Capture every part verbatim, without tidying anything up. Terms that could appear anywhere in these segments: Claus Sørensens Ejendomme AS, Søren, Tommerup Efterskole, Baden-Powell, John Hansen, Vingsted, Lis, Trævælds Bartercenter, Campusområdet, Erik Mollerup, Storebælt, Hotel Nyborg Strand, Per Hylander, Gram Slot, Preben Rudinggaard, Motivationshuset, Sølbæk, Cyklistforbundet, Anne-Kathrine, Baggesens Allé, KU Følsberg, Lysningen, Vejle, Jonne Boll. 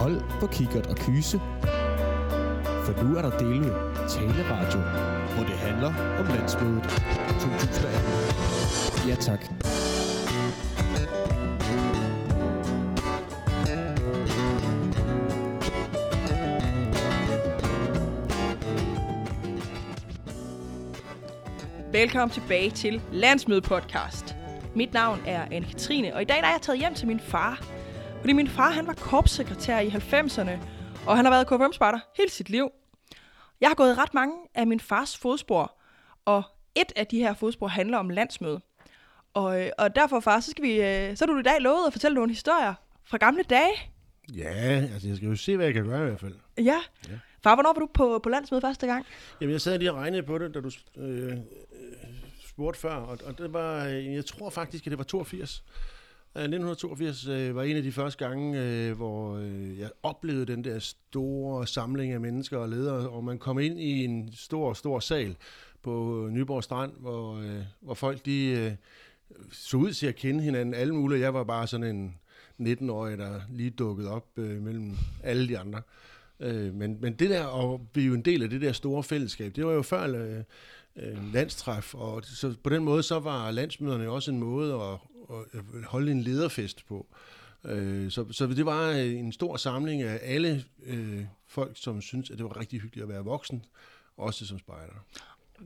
hold på kikkert og kyse. For nu er der dele med Taleradio, hvor det handler om landsmødet to tusind og atten. Ja tak. Velkommen tilbage til Landsmødepodcast. Mit navn er Anne-Kathrine, og i dag er jeg taget hjem til min far. Fordi min far, han var korpssekretær i halvfemserne, og han har været K U Følsberg hele sit liv. Jeg har gået ret mange af min fars fodspor, og et af de her fodspor handler om landsmøde. Og, og derfor, far, så, skal vi, så er du i dag lovet at fortælle nogle historier fra gamle dage. Ja, altså jeg skal jo se, hvad jeg kan gøre i hvert fald. Ja. ja. Far, hvornår var du på, på landsmøde første gang? Jamen, jeg sad lige og regnede på det, da du øh, spurgte før, og, og det var, jeg tror faktisk, at det var toogfirs. nitten toogfirs øh, var en af de første gange, øh, hvor øh, jeg oplevede den der store samling af mennesker og ledere, og man kom ind i en stor, stor sal på Nyborg Strand, hvor, øh, hvor folk de, øh, så ud til at kende hinanden alle mulige. Jeg var bare sådan en nitten-årig, der lige dukkede op øh, mellem alle de andre. Øh, men, men det der at blive en del af det der store fællesskab, det var jo før øh, øh, landstræf, og så, på den måde så var landsmøderne også en måde at og holde en lederfest på. Så, så det var en stor samling af alle øh, folk, som syntes, at det var rigtig hyggeligt at være voksen, også som spejder.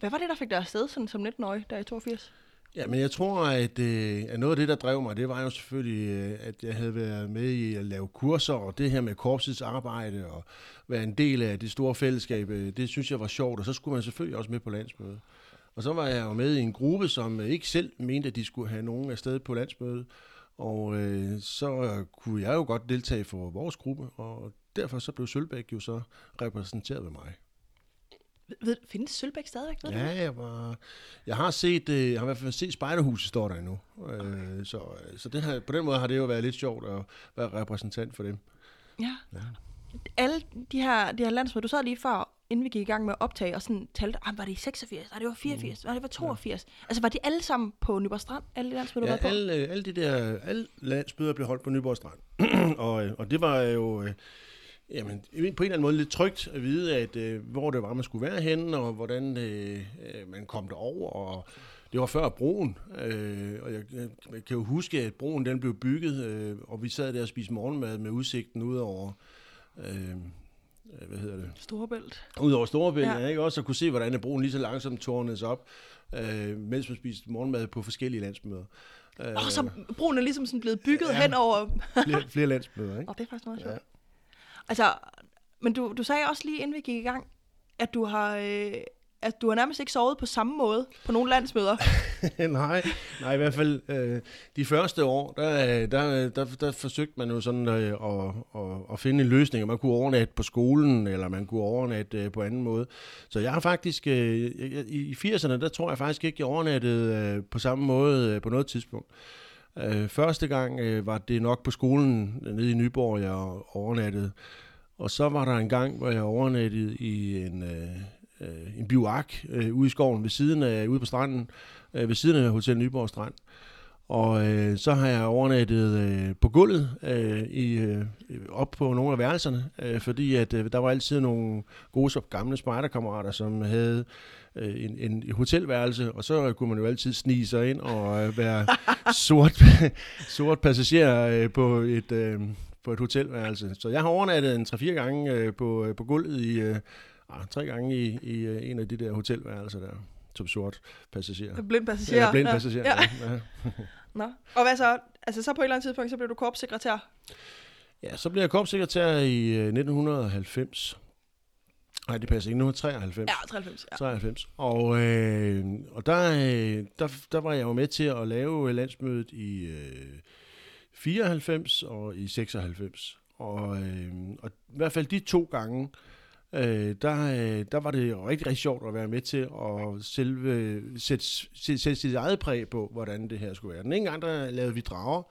Hvad var det, der fik dig afsted sådan, som nitten-årig der i toogfirs? Ja, men jeg tror, at, øh, at noget af det, der drev mig, det var jo selvfølgelig, øh, at jeg havde været med i at lave kurser, og det her med korpsets arbejde, og være en del af det store fællesskab, øh, det synes jeg var sjovt, og så skulle man selvfølgelig også med på landsmødet. Og så var jeg jo med i en gruppe, som ikke selv mente, at de skulle have nogen afsted på landsmødet. Og øh, så kunne jeg jo godt deltage for vores gruppe, og derfor så blev Sølbæk jo så repræsenteret ved mig. Ved, findes Sølbæk stadigvæk? Ved ja, jeg, var, jeg har set, øh, jeg har i hvert fald set Spejderhuset står der endnu. Okay. Øh, så så det her, på den måde har det jo været lidt sjovt at være repræsentant for dem. Ja. ja. Alle de her, de her landsmøder, du sad lige før, inden vi gik i gang med at optage, og sådan talte, ah, var det i seksogfirs, ah, det var fireogfirs, mm. ah, det var toogfirs. Ja. Altså, var de alle sammen på Nyborg Strand, alle de landsmøder, ja, du var alle, på? alle de der, alle landsmøder blev holdt på Nyborg Strand. og, og det var jo, øh, jamen, på en eller anden måde lidt trygt at vide, at øh, hvor det var, man skulle være henne, og hvordan øh, man kom derover, og det var før broen, øh, og jeg, jeg kan jo huske, at broen, den blev bygget, øh, og vi sad der og spiste morgenmad med udsigten ud over, øh, hvad hedder det? Storebælt. Udover Storebælt, ja. Jeg ikke også at kunne se, hvordan broen lige så langsomt tårnede sig op, øh, mens man spiste morgenmad på forskellige landsmøder. Øh, og så broen er ligesom sådan blevet bygget ja, hen over... flere, flere landsmøder, ikke? Og det er faktisk meget sjovt. Ja. Altså, men du, du sagde også lige, inden vi gik i gang, at du har... Øh, at du har nærmest ikke sovet på samme måde på nogle landsmøder. nej, nej, i hvert fald øh, de første år, der, der, der, der forsøgte man jo sådan øh, at, at, at finde en løsning. Man kunne overnatte på skolen, eller man kunne overnatte øh, på anden måde. Så jeg har faktisk, øh, i firserne, der tror jeg faktisk ikke, jeg overnattede øh, på samme måde øh, på noget tidspunkt. Øh, første gang øh, var det nok på skolen nede i Nyborg, jeg overnattede. Og så var der en gang, hvor jeg overnattede i en... Øh, en bivak øh, ude i skoven ved siden af, ude på stranden, øh, ved siden af Hotel Nyborg Strand. Og øh, så har jeg overnattet øh, på gulvet øh, i, øh, op på nogle af værelserne, øh, fordi at, øh, der var altid nogle gode så gamle spejderkammerater, som havde øh, en, en, en hotelværelse, og så kunne man jo altid snige sig ind og øh, være sort, sort passager øh, på et, øh, på et hotelværelse. Så jeg har overnattet en tre-fire gange øh, på, øh, på gulvet i... Øh, Ah, tre gange i, i uh, en af de der hotelværelser der, som sort passagerer. Blind passagerer. Ja, blind passagerer. Ja. Ja. Ja. Nå. Og hvad så? Altså så på et eller andet tidspunkt, så blev du korpssekretær? Ja, så blev jeg korpssekretær i uh, nitten halvfems. Nej, det passer ikke. Nu er treoghalvfems. Ja, treoghalvfems. Ja. treoghalvfems. Og, øh, og der, øh, der, der var jeg jo med til at lave landsmødet i øh, fireoghalvfems og i seksoghalvfems. Og, øh, og i hvert fald de to gange, Øh, der, der var det rigtig, rigtig sjovt at være med til at selve, sætte, sætte sit eget præg på, hvordan det her skulle være. Den ene gang, der lavede vi drager.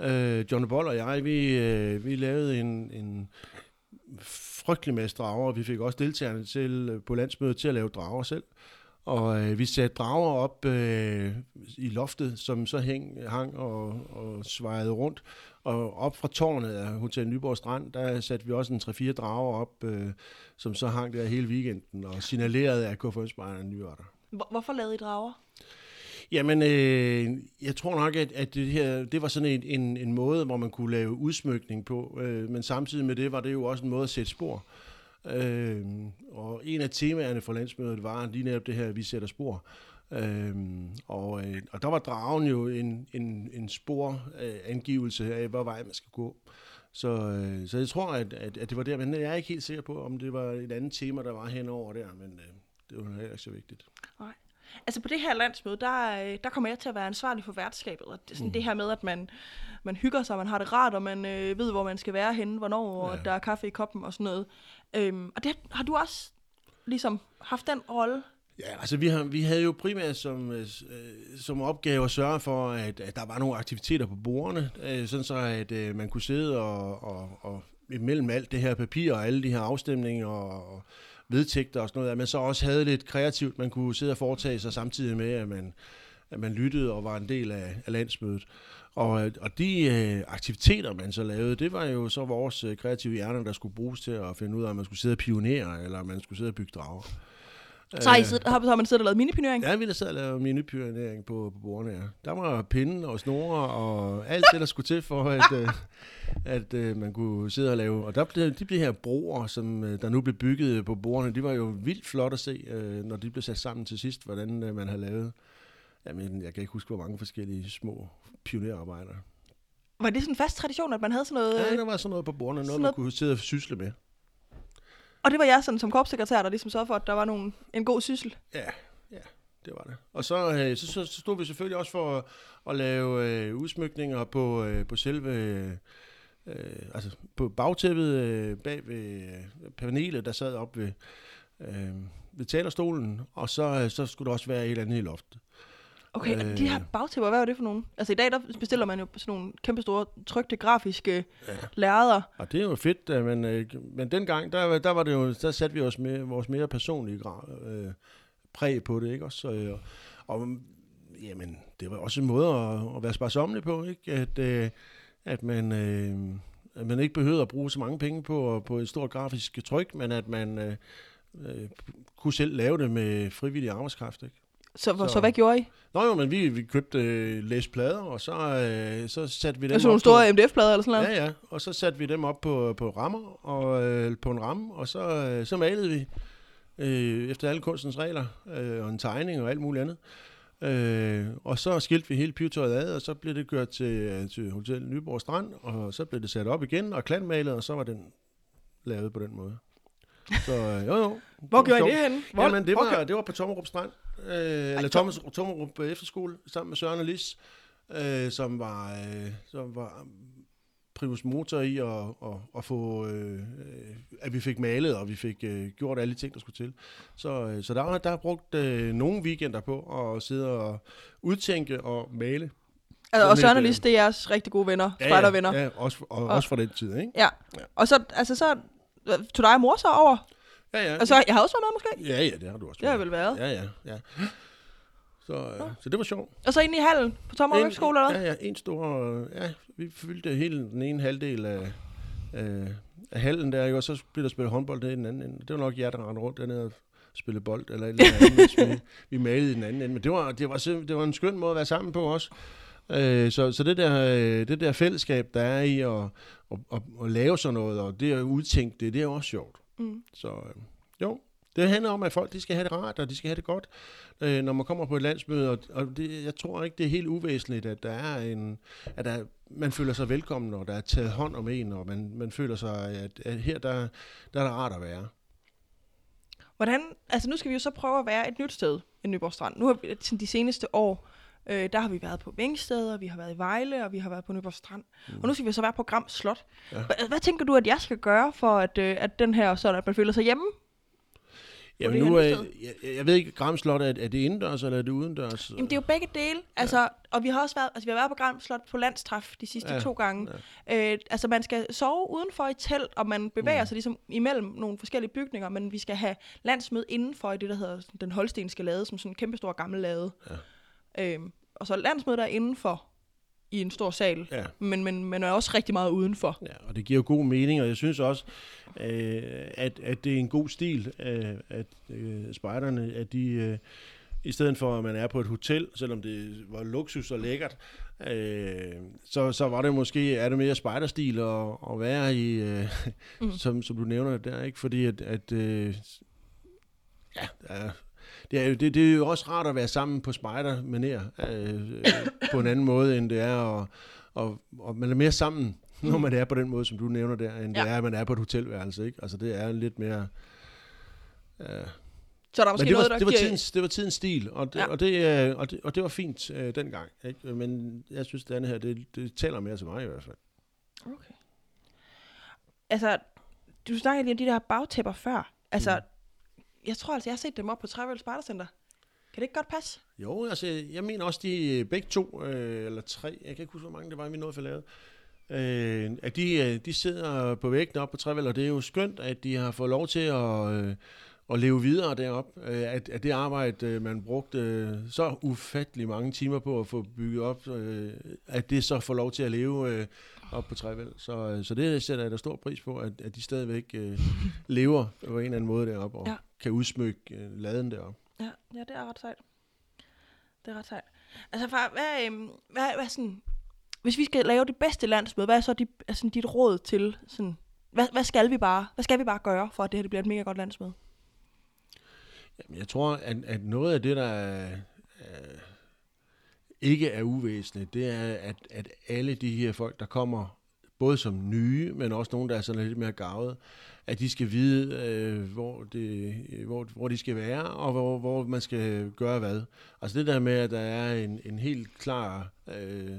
Øh, Jonne Boll og jeg, vi, øh, vi lavede en, en frygtelig masse drager, og vi fik også deltagerne til, på landsmødet til at lave drager selv. Og øh, vi satte drager op øh, i loftet, som så hæng, hang og, og svejede rundt. Og op fra tårnet af Hotel Nyborg Strand, der satte vi også en tre fire drager op, øh, som så hang der hele weekenden og signalerede, at K U Følsberg er nyørter. Hvorfor lavede I drager? Jamen, øh, jeg tror nok, at, at det her det var sådan en, en, en måde, hvor man kunne lave udsmykning på. Øh, men samtidig med det var det jo også en måde at sætte spor. Øh, og en af temaerne for landsmødet var lige netop det her, at vi sætter spor. Øh, og, øh, og der var dragen jo en, en, en sporangivelse af, hvor vej man skal gå. Så, øh, så jeg tror, at, at, at det var der. Men jeg er ikke helt sikker på, om det var et andet tema, der var henover der. Men øh, det var heller ikke så vigtigt. Nej. Altså på det her landsmøde, der, der kommer jeg til at være ansvarlig for værtskabet. Og det, sådan mm. det her med, at man, man hygger sig, man har det rart, og man øh, ved, hvor man skal være henne, hvornår, ja. Og der er kaffe i koppen og sådan noget. Øhm, og det har du også ligesom haft den rolle? Ja, altså vi, har, vi havde jo primært som, øh, som opgave at sørge for, at, at der var nogle aktiviteter på bordene, øh, sådan så at øh, man kunne sidde og, og, og imellem alt det her papir og alle de her afstemninger og, og vedtægter og sådan noget, at man så også havde lidt kreativt, man kunne sidde og foretage sig samtidig med, at man, at man lyttede og var en del af, af landsmødet. Og, og de øh, aktiviteter, man så lavede, det var jo så vores øh, kreative hjerner, der skulle bruges til at finde ud af, om man skulle sidde og pionere, eller om man skulle sidde og bygge drager. Så har, I siddet, har man siddet og lavet minipionering? Ja, vi har siddet og lavet minipionering på, på bordene, ja. Der var pinde og snore og alt det, der skulle til for, at, at, at man kunne sidde og lave. Og der blev, de her broer, som der nu blev bygget på bordene, de var jo vildt flot at se, når de blev sat sammen til sidst, hvordan man havde lavet. Jamen, jeg kan ikke huske, hvor mange forskellige små pionerarbejder. Var det sådan en fast tradition, at man havde sådan noget? Ja, der var sådan noget på bordene, noget man kunne sidde og sysle med. Og det var jeg sådan, som korpssekretær, der ligesom sørgede for, at der var nogle, en god syssel. Ja, ja, det var det. Og så, så, så stod vi selvfølgelig også for at, at lave øh, udsmykninger på, øh, på selve, øh, altså på bagtæppet øh, bag ved øh, panelet, der sad op ved, øh, ved talerstolen. Og så, øh, så skulle der også være et eller andet i loftet. Okay, og de her bagtæpper, hvad var det for nogle? Altså i dag, der bestiller man jo sådan nogle kæmpestore, trykte, grafiske ja. lærreder. Og det er jo fedt, men, men dengang, der, der, var det jo, der satte vi os med, vores mere personlige øh, præg på det, ikke også? Og, og jamen, det var også en måde at, at være sparsommelig på, ikke? At, øh, at, man, øh, at man ikke behøvede at bruge så mange penge på, på et stort grafisk tryk, men at man øh, øh, kunne selv lave det med frivillig arbejdskraft, ikke? Så, så, så hvad gjorde I? Nå jo, men vi, vi købte øh, læsplader, og så, øh, så satte vi dem altså op. Altså nogle store M D F-plader eller sådan noget? Ja, ja, og så satte vi dem op på, på rammer, og øh, på en ramme, og så, øh, så malede vi øh, efter alle kunstens regler, øh, og en tegning og alt muligt andet. Øh, og så skilte vi hele pivetøjet ad, og så blev det kørt til, til Hotel Nyborg Strand, og så blev det sat op igen, og klatmalet, og så var den lavet på den måde. Så jo, jo. Hvor gjorde I det henne? Hvor? Jamen, det var, det var på Tommerup Strand, øh, Ej, eller Tommerup, Tommerup Efterskole, sammen med Søren og Lis, øh, som var, øh, som var primus motor i at, at, at få, øh, at vi fik malet, og vi fik øh, gjort alle de ting, der skulle til. Så, øh, så der har der brugt øh, nogle weekender på at sidde og udtænke og male. Altså, og Søren og Lis, det er jeres rigtig gode venner, ja, spejdervenner. Ja, også, og, og, også fra den tid, ikke? Ja, ja. Og så, altså så... Tog dig og mor så over? Ja, ja. Altså, jeg har også været med, måske? Ja, ja, det har du også været. Det har vel været. Ja, ja, ja. Så, øh, så det var sjovt. Og så inde i hallen på Tommerup Efterskole, eller hvad? Ja, ja, en stor... Ja, vi fyldte hele den ene halvdel af, øh, af hallen der, og så blev der spillet håndbold ned i den anden ende. Det var nok jer, der rendte rundt dernede og spillede bold, eller eller andet, vi malede i den anden ende. Men det var, det, var, det var en skøn måde at være sammen på også. Øh, så så det, der, det der fællesskab, der er i at... Og, og, og lave sådan noget, og det at udtænke det, det er også sjovt. Mm. Så øh, jo, det handler om, at folk de skal have det rart, og de skal have det godt, øh, når man kommer på et landsmøde. Og, og det, jeg tror ikke, det er helt uvæsentligt, at der er en, at der, man føler sig velkommen, og der er taget hånd om en, og man, man føler sig, at, at her der, der er der rart at være. Hvordan, altså nu skal vi jo så prøve at være et nyt sted i Nyborg Strand. Nu har vi de seneste år... Øh, der har vi været på Vingsted, og vi har været i Vejle, og vi har været på Nyborg Strand. Mm. Og nu skal vi så være på Gram Slot. Ja. H- hvad tænker du, at jeg skal gøre for, at, øh, at den her sådan, at man føler sig hjemme? Jamen, det nu er, jeg, jeg ved ikke, Gram Slot, er, er det indendørs, eller er det udendørs? Jamen, det er jo begge dele, altså, ja. Og vi har også været, altså, vi har været på Gram Slot på landstræf de sidste ja. to gange. Ja. Øh, altså, man skal sove udenfor i telt, og man bevæger mm. sig ligesom imellem nogle forskellige bygninger, men vi skal have landsmøde indenfor i det, der hedder den holstenske lade, som sådan en kæmpestor gammel lade. Ja. Øh, og så landsmøde der indenfor i en stor sal, ja. men, men man er også rigtig meget udenfor. Ja, og det giver god mening, og jeg synes også, øh, at, at det er en god stil, øh, at øh, spejderne, at de, øh, i stedet for at man er på et hotel, selvom det var luksus og lækkert, øh, så, så var det måske, er det mere spejderstil at, at være i, øh, mm. som, som du nævner der, ikke? Fordi at, at øh, ja, ja. Det er, jo, det, det er jo også rart at være sammen på spejdermanér, øh, på en anden måde, end det er, og, og, og man er mere sammen, når man er på den måde, som du nævner der, end ja. det er, at man er på et hotelværelse, ikke? Altså, det er lidt mere... Øh. Så der måske det var, noget, der det var, giver... tidens, det var tidens stil, og det, ja. og det, og det, og det var fint øh, dengang, ikke? Men jeg synes, det andet her, det, det taler mere til mig i hvert fald. Okay. Altså, du snakkede lige om de der bagtæpper før, altså... Mm. Jeg tror altså, jeg har set dem op på Trævælds Bartercenter. Kan det ikke godt passe? Jo, altså, jeg mener også, de begge to, øh, eller tre, jeg kan ikke huske, hvor mange det var, vi nåede for lavet, øh, at de, de sidder på væggene op på Trævælds, og det er jo skønt, at de har fået lov til at, øh, at leve videre deroppe, øh, at, at det arbejde, man brugte øh, så ufattelig mange timer på at få bygget op, øh, at det så får lov til at leve øh, op på Trævælds. Så, øh, så det sætter jeg da stor pris på, at, at de stadigvæk øh, lever på en eller anden måde deroppe, og ja. kan udsmykke øh, laden deroppe. Ja, ja, det er ret sejt. Det er ret sejt. Altså far, hvad, øh, hvad, hvad sådan, hvis vi skal lave det bedste landsmøde, hvad er så dit, altså, dit råd til, sådan, hvad, hvad, skal vi bare, hvad skal vi bare gøre, for at det her det bliver et mega godt landsmøde? Jamen, jeg tror, at, at noget af det, der øh, ikke er uvæsentligt, det er, at, at alle de her folk, der kommer, både som nye, men også nogle, der er sådan lidt mere garvede, at de skal vide, øh, hvor, det, hvor, hvor de skal være, og hvor, hvor man skal gøre hvad. Altså det der med, at der er en, en helt klar øh,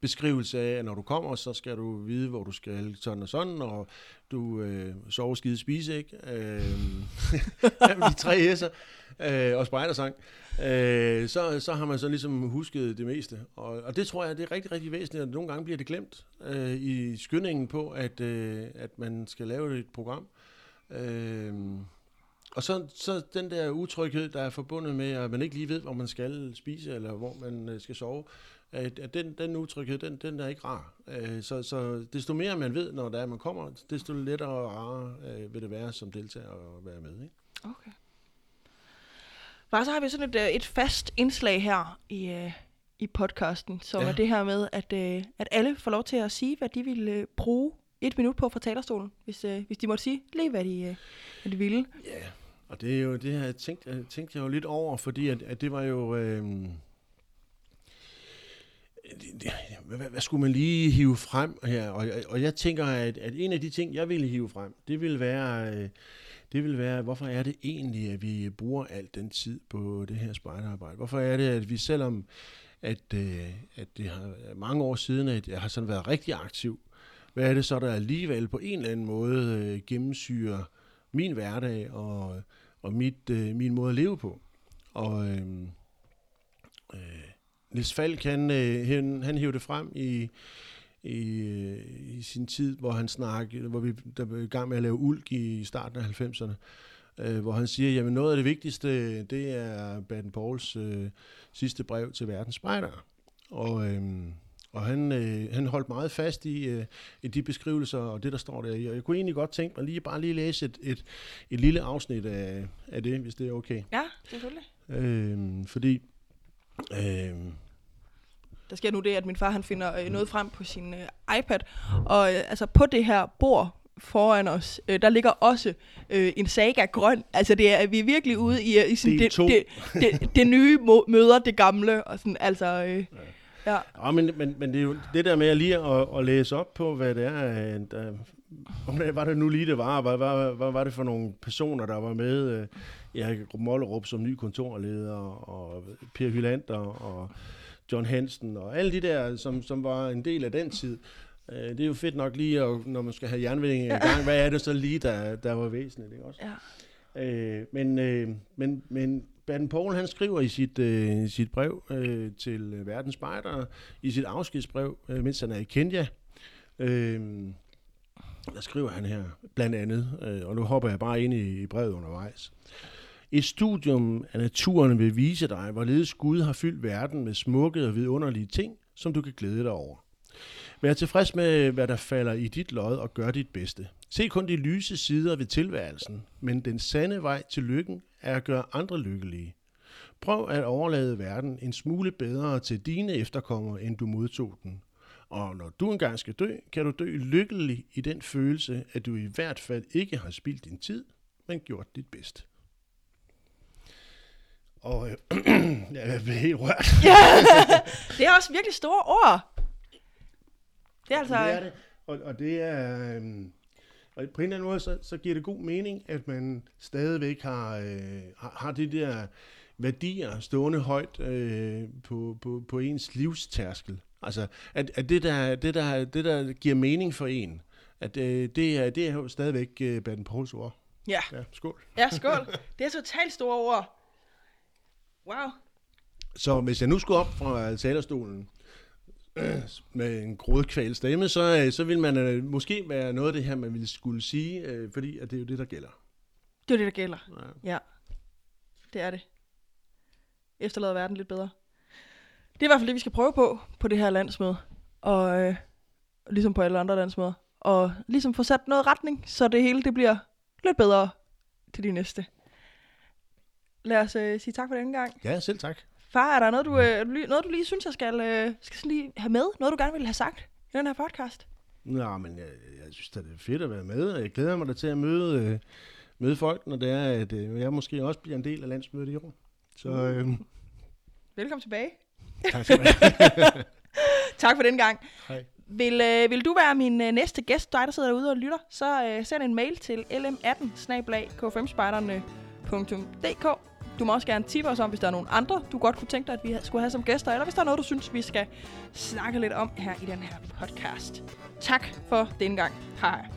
beskrivelse af, at når du kommer, så skal du vide, hvor du skal, sådan og sådan, og du øh, sover, skide, spise, ikke? Øh, de tre S'er øh, og spejdersang. Øh, så, så har man så ligesom husket det meste. Og, og det tror jeg, det er rigtig, rigtig væsentligt, og nogle gange bliver det glemt øh, i skyndingen på, at, øh, at man skal lave et program. Øh, og så, så den der utryghed, der er forbundet med, at man ikke lige ved, hvor man skal spise, eller hvor man skal sove, at den, den utryghed, den, den er ikke rar. Så, så desto mere man ved, når der er, man kommer, desto lettere og rarere vil det være som deltager at være med. Ikke? Okay. Og så har vi sådan et, et fast indslag her i, i podcasten, som ja. er det her med, at, at alle får lov til at sige, hvad de ville bruge et minut på fra talerstolen, hvis, hvis de måtte sige lige, hvad de, hvad de ville. Ja, og det er jo det her, jeg tænkte, tænkte jeg jo lidt over, fordi at, at det var jo... Øh, hvad skulle man lige hive frem her? Og, og jeg tænker, at, at en af de ting, jeg ville hive frem, det ville være, det ville være, hvorfor er det egentlig, at vi bruger al den tid på det her spejderarbejde? Hvorfor er det, at vi selvom, at, at det har mange år siden, at jeg har sådan været rigtig aktiv, hvad er det så, der alligevel på en eller anden måde gennemsyrer min hverdag og, og mit, min måde at leve på? Og... Øh, øh, Lis Falk, han, han, han hævde det frem i, i, i sin tid, hvor han snakkede, hvor vi der var i gang med at lave ulk i starten af halvfemserne, øh, hvor han siger, jamen noget af det vigtigste, det er Baden-Powells øh, sidste brev til verdens spejdere. Og, øh, og han, øh, han holdt meget fast i, øh, i de beskrivelser og det, der står der. Og jeg kunne egentlig godt tænke mig lige bare lige læse et, et, et lille afsnit af, af det, hvis det er okay. Ja, selvfølgelig. Øh, fordi... Øh, Der sker nu det, at min far han finder øh, noget frem på sin øh, iPad, og øh, altså på det her bord foran os, øh, der ligger også øh, en saga grøn. Altså det er, vi er virkelig ude i, i sådan det, det, det, det, det nye må- møder det gamle og sådan. Altså, øh, ja. Ja. Ja, men, men, men det er jo det der med at lige at, at læse op på, hvad det er. Hvad var det nu lige det var? Hvad, hvad, hvad var det for nogle personer, der var med? Erik Mollerup som ny kontorleder, og Per Hylander og John Hansen og alle de der, som, som var en del af den tid. Øh, det er jo fedt nok lige, at, når man skal have jernvindingen i gang, hvad er det så lige, der, der var væsentligt, ikke også? Ja. Øh, men øh, men, men Baden-Powell, han skriver i sit, øh, sit brev øh, til verdens spejdere, i sit afskedsbrev, øh, mens han er i Kenya, øh, der skriver han her, blandt andet, øh, og nu hopper jeg bare ind i, i brevet undervejs. Et studium af naturen vil vise dig, hvorledes Gud har fyldt verden med smukke og vidunderlige ting, som du kan glæde dig over. Vær tilfreds med, hvad der falder i dit lod, og gør dit bedste. Se kun de lyse sider ved tilværelsen, men den sande vej til lykken er at gøre andre lykkelige. Prøv at overlade verden en smule bedre til dine efterkommere, end du modtog den. Og når du engang skal dø, kan du dø lykkelig i den følelse, at du i hvert fald ikke har spildt din tid, men gjort dit bedste. Og øh, jeg blev helt rørt. Ja, det er også virkelig store ord. Det er altså... Det er det. Og, og det er... Øh, og på en eller anden måde, så, så giver det god mening, at man stadigvæk har, øh, har, har de der værdier stående højt øh, på, på, på ens livstærskel. Altså, at, at det, der, det, der, det, der giver mening for en, at øh, det, er, det er jo stadigvæk øh, Baden-Powells ord. Ja. Ja, skål. Ja, skål. Det er totalt store ord. Wow. Så hvis jeg nu skulle op fra talerstolen øh, med en grådkval stemme, så, øh, så ville man øh, måske være noget af det her, man ville skulle sige, øh, fordi at det er jo det, der gælder. Det er jo det, der gælder. Ja. Ja. Det er det. Efterlade verden lidt bedre. Det er i hvert fald det, vi skal prøve på, på det her landsmøde. Og øh, ligesom på alle andre landsmøder. Og ligesom få sat noget retning, så det hele det bliver lidt bedre til de næste. Lad os øh, sige tak for denne gang. Ja, selv tak. Far, er der noget, du, øh, noget, du lige synes, jeg skal, øh, skal sådan lige have med? Noget, du gerne ville have sagt i den her podcast? Nå, men jeg, jeg synes, det er fedt at være med, og jeg glæder mig da til at møde, øh, møde folk, når det er, at øh, jeg måske også bliver en del af landsmødet i år. Så, øh... Velkommen tilbage. Tak skal du have. Tak for denne gang. Hej. Vil, øh, vil du være min øh, næste gæst, dig der sidder derude og lytter, så øh, send en mail til l m atten bindestreg k fem spejderne punktum d k. Du må også gerne tippe os om, hvis der er nogen andre, du godt kunne tænke dig, at vi skulle have som gæster, eller hvis der er noget, du synes, vi skal snakke lidt om her i den her podcast. Tak for denne gang. Hej.